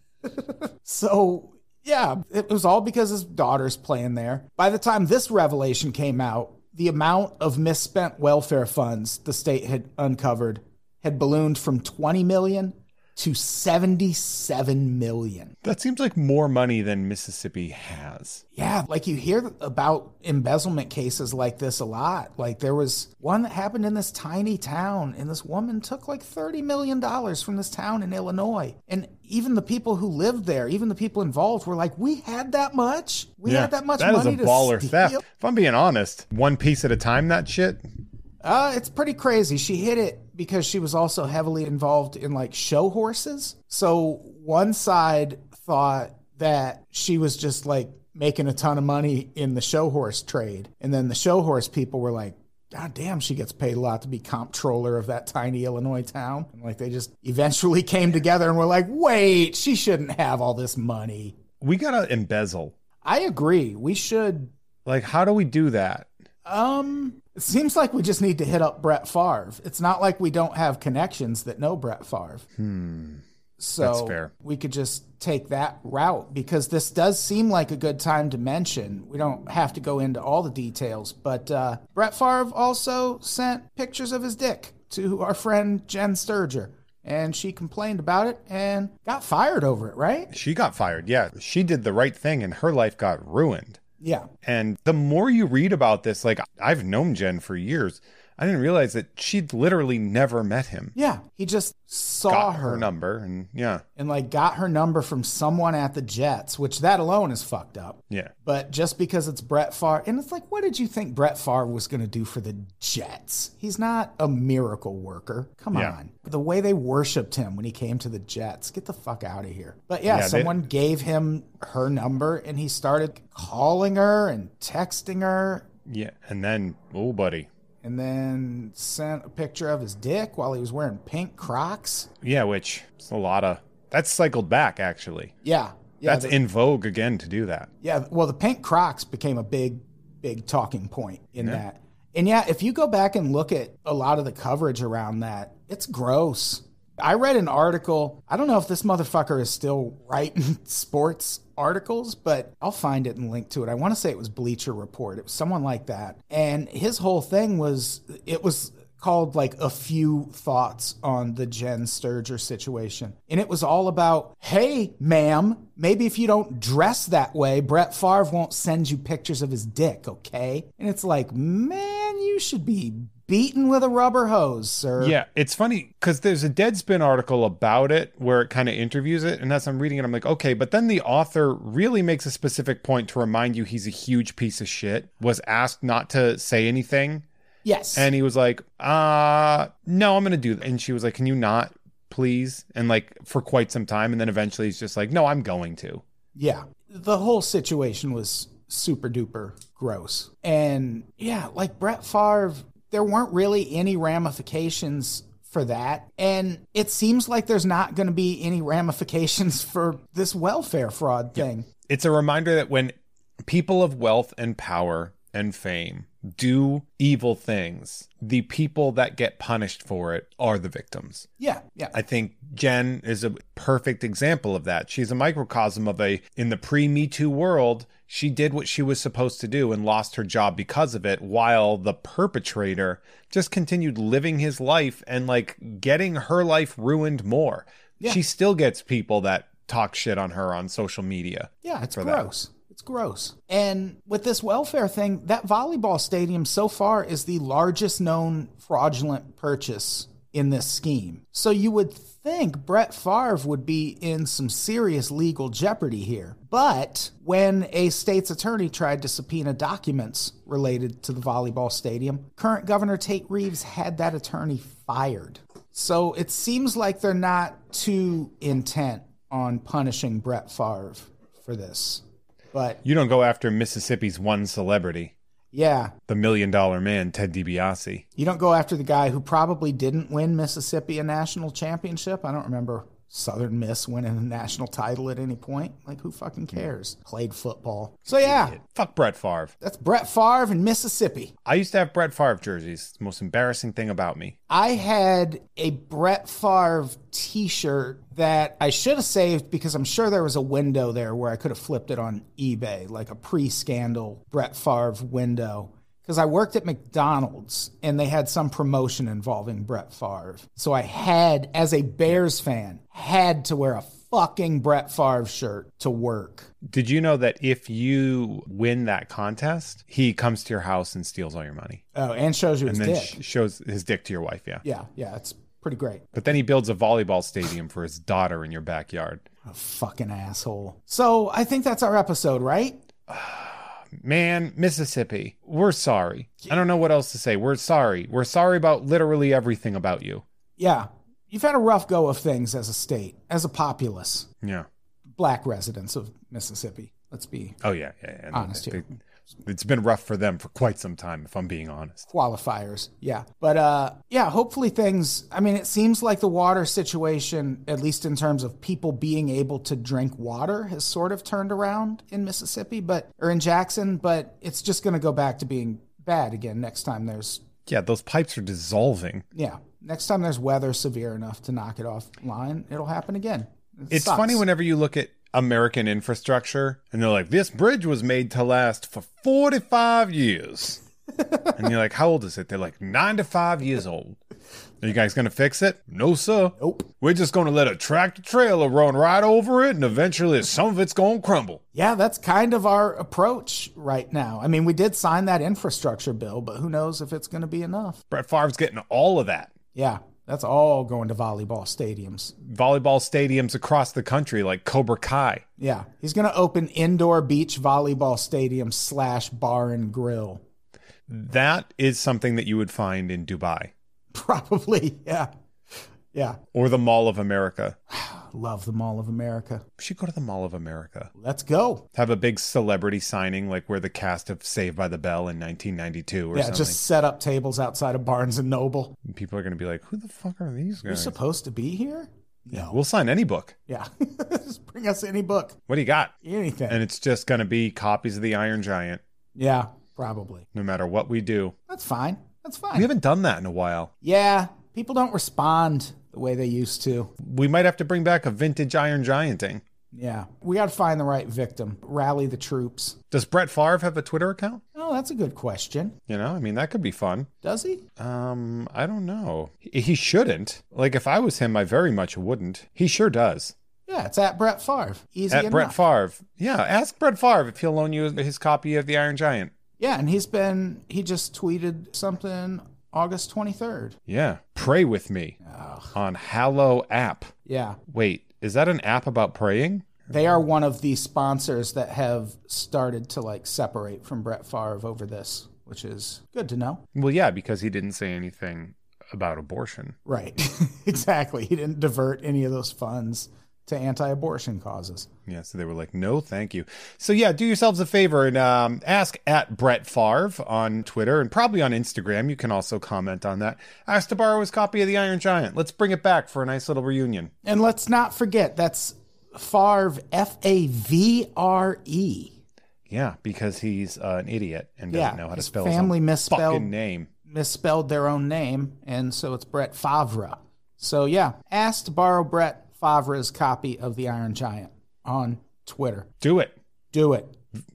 So... yeah, it was all because his daughter's playing there. By the time this revelation came out, the amount of misspent welfare funds the state had uncovered had ballooned from twenty million dollars to seventy-seven million dollars. That seems like more money than Mississippi has. Yeah, like you hear about embezzlement cases like this a lot. Like there was one that happened in this tiny town, and this woman took like thirty million dollars from this town in Illinois. And even the people who lived there, even the people involved were like, we had that much? We yeah, had that much that money to steal? That is a baller theft. If I'm being honest, one piece at a time, that shit? Uh, it's pretty crazy. She hid it because she was also heavily involved in like show horses. So one side thought that she was just like making a ton of money in the show horse trade. And then the show horse people were like, God damn, she gets paid a lot to be comptroller of that tiny Illinois town. And like they just eventually came together and were like, wait, she shouldn't have all this money. We got to embezzle. I agree. We should. Like, how do we do that? Um, it seems like we just need to hit up Brett Favre. It's not like we don't have connections that know Brett Favre. Hmm. So that's fair. We could just take that route, because this does seem like a good time to mention. We don't have to go into all the details, but uh, Brett Favre also sent pictures of his dick to our friend Jen Sturger, and she complained about it and got fired over it, right? She got fired, yeah. She did the right thing, and her life got ruined. Yeah. And the more you read about this, like I've known Jen for years. I didn't realize that she'd literally never met him. Yeah. He just saw got her. her number and yeah. And like got her number from someone at the Jets, which that alone is fucked up. Yeah. But just because it's Brett Favre, and it's like, what did you think Brett Favre was going to do for the Jets? He's not a miracle worker. Come yeah. on. The way they worshiped him when he came to the Jets, get the fuck out of here. But yeah, yeah someone they... gave him her number and he started calling her and texting her. Yeah. And then, oh, buddy. And then sent a picture of his dick while he was wearing pink Crocs. Yeah, which is a lot of, That's cycled back, actually. Yeah. yeah That's the, in vogue again to do that. Yeah. Well, the pink Crocs became a big, big talking point in yeah. that. And yeah, if you go back and look at a lot of the coverage around that, it's gross. I read an article. I don't know if this motherfucker is still writing sports articles, but I'll find it and link to it. I want to say it was Bleacher Report. It was someone like that. And his whole thing was, it was called like a few thoughts on the Jen Sturger situation. And it was all about, hey, ma'am, maybe if you don't dress that way, Brett Favre won't send you pictures of his dick, okay? And it's like, man, you should be beaten with a rubber hose, sir. Yeah, it's funny because there's a Deadspin article about it where it kind of interviews it, and as I'm reading it, I'm like, okay, but then the author really makes a specific point to remind you he's a huge piece of shit, was asked not to say anything. Yes. And he was like, uh, no, I'm going to do that. And she was like, can you not, please? And like for quite some time, and then eventually he's just like, no, I'm going to. Yeah. The whole situation was super duper gross. And yeah, like Brett Favre... there weren't really any ramifications for that. And it seems like there's not going to be any ramifications for this welfare fraud thing. Yeah. It's a reminder that when people of wealth and power and fame do evil things, the people that get punished for it are the victims. Yeah, yeah. I think Jen is a perfect example of that. She's a microcosm of a, in the pre-Me Too world, she did what she was supposed to do and lost her job because of it, while the perpetrator just continued living his life and like getting her life ruined more. Yeah. She still gets people that talk shit on her on social media. Yeah, it's gross. That. It's gross. And with this welfare thing, that volleyball stadium so far is the largest known fraudulent purchase in this scheme. So you would think Brett Favre would be in some serious legal jeopardy here. But when a state's attorney tried to subpoena documents related to the volleyball stadium, current Governor Tate Reeves had that attorney fired. So it seems like they're not too intent on punishing Brett Favre for this. But you don't go after Mississippi's one celebrity. Yeah. The million dollar man, Ted DiBiase. You don't go after the guy who probably didn't win Mississippi a national championship. I don't remember Southern Miss winning a national title at any point. Like, who fucking cares? Played football. So, yeah. Idiot. Fuck Brett Favre. That's Brett Favre in Mississippi. I used to have Brett Favre jerseys. It's the most embarrassing thing about me. I had a Brett Favre t-shirt that I should have saved because I'm sure there was a window there where I could have flipped it on eBay, like a pre-scandal Brett Favre window. Because I worked at McDonald's and they had some promotion involving Brett Favre. So I had, as a Bears fan, had to wear a fucking Brett Favre shirt to work. Did you know that if you win that contest, he comes to your house and steals all your money? Oh, and shows you his dick. And then sh- shows his dick to your wife, yeah. Yeah, yeah, it's pretty great. But then he builds a volleyball stadium for his daughter in your backyard. A fucking asshole. So I think that's our episode, right? Man, Mississippi, we're sorry. I don't know what else to say. We're sorry. We're sorry about literally everything about you. Yeah. You've had a rough go of things as a state, as a populace. Yeah. Black residents of Mississippi. Let's be oh, yeah, yeah, yeah. honest they, here. They, it's been rough for them for quite some time, if I'm being honest. Qualifiers. Yeah. But uh, yeah, hopefully things, I mean, it seems like the water situation, at least in terms of people being able to drink water, has sort of turned around in Mississippi, but or in Jackson, but it's just going to go back to being bad again next time there's. Yeah, those pipes are dissolving. Yeah. Next time there's weather severe enough to knock it offline, it'll happen again. It it's sucks. Funny whenever you look at American infrastructure and they're like, this bridge was made to last for forty-five years. And you're like, how old is it? They're like, nine to five years old. Are you guys going to fix it? No, sir. Nope. We're just going to let a tractor trailer run right over it, and eventually some of it's going to crumble. Yeah, that's kind of our approach right now. I mean, we did sign that infrastructure bill, but who knows if it's going to be enough. Brett Favre's getting all of that. Yeah. That's all going to volleyball stadiums. Volleyball stadiums across the country, like Cobra Kai. Yeah. He's going to open indoor beach volleyball stadium slash bar and grill. That is something that you would find in Dubai. Probably. Yeah. Yeah. Or the Mall of America. Love the Mall of America. We should go to the Mall of America. Let's go. Have a big celebrity signing, like where the cast of Saved by the Bell in nineteen ninety-two or yeah, something. Yeah, just set up tables outside of Barnes and Noble. And people are going to be like, who the fuck are these guys? You're supposed to be here? Yeah, we'll sign any book. Yeah. Just bring us any book. What do you got? Anything. And it's just going to be copies of The Iron Giant. Yeah, probably. No matter what we do. That's fine. That's fine. We haven't done that in a while. Yeah. People don't respond the way they used to. We might have to bring back a vintage Iron Gianting. Yeah. We got to find the right victim. Rally the troops. Does Brett Favre have a Twitter account? Oh, that's a good question. You know, I mean, that could be fun. Does he? Um, I don't know. He, he shouldn't. Like, if I was him, I very much wouldn't. He sure does. Yeah, it's at Brett Favre. Easy enough. At Brett Favre. Yeah, ask Brett Favre if he'll loan you his copy of The Iron Giant. Yeah, and he's been, he just tweeted something August twenty-third. Yeah. Pray with me Ugh. on Hallow app. Yeah. Wait. Is that an app about praying? They are one of the sponsors that have started to, like, separate from Brett Favre over this, which is good to know. Well, yeah, because he didn't say anything about abortion. Right. Exactly. He didn't divert any of those funds to anti-abortion causes. Yeah, so they were like, no, thank you. So, yeah, do yourselves a favor and um, ask at Brett Favre on Twitter and probably on Instagram. You can also comment on that. Ask to borrow his copy of The Iron Giant. Let's bring it back for a nice little reunion. And let's not forget, that's Favre, F A V R E. Yeah, because he's uh, an idiot and doesn't yeah, know how to spell his family misspelled, fucking name. Misspelled their own name, and so it's Brett Favre. So, yeah, ask to borrow Brett Favre's copy of The Iron Giant on Twitter. Do it. Do it.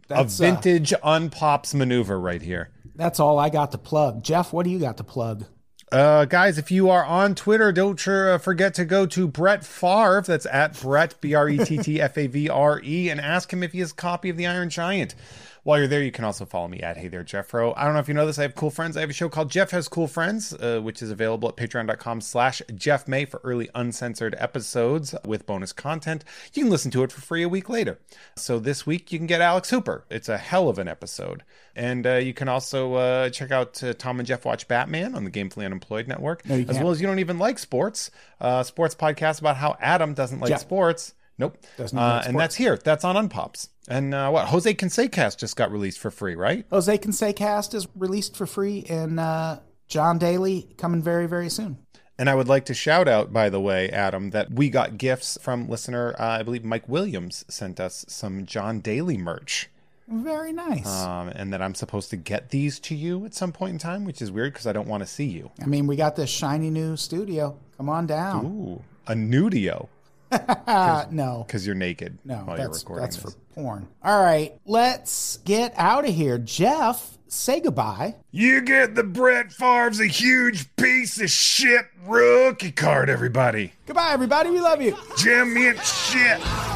That's a vintage uh, unpops maneuver right here. That's all I got to plug. Jeff, what do you got to plug? Uh, guys, if you are on Twitter, don't forget to go to Brett Favre. That's at Brett, B R E T T F A V R E, and ask him if he has a copy of The Iron Giant. While you're there, you can also follow me at Hey There Jeffro. I don't know if you know this. I have cool friends. I have a show called Jeff Has Cool Friends, uh, which is available at patreon.com slash Jeff May for early uncensored episodes with bonus content. You can listen to it for free a week later. So this week you can get Alex Hooper. It's a hell of an episode. And uh, you can also uh, check out uh, Tom and Jeff Watch Batman on the Gamefully Unemployed Network, no, as well as You Don't Even Like Sports, uh, sports podcast about how Adam doesn't like Jeff. sports. Nope. Doesn't uh, like sports. And that's here. That's on Unpops. And uh, what? Jose Canseco just got released for free, right? Jose Canseco is released for free, and uh, John Daly coming very, very soon. And I would like to shout out, by the way, Adam, that we got gifts from listener, uh, I believe Mike Williams sent us some John Daly merch. Very nice. Um, and that I'm supposed to get these to you at some point in time, which is weird because I don't want to see you. I mean, we got this shiny new studio. Come on down. Ooh, a nudio. Cause, no. Because you're naked. No, while that's, you're recording that's this. For porn. All right, let's get out of here. Jeff, say goodbye. You get the Brett Favre's a huge piece of shit rookie card, everybody. Goodbye, everybody. We love you. Jim, it's shit.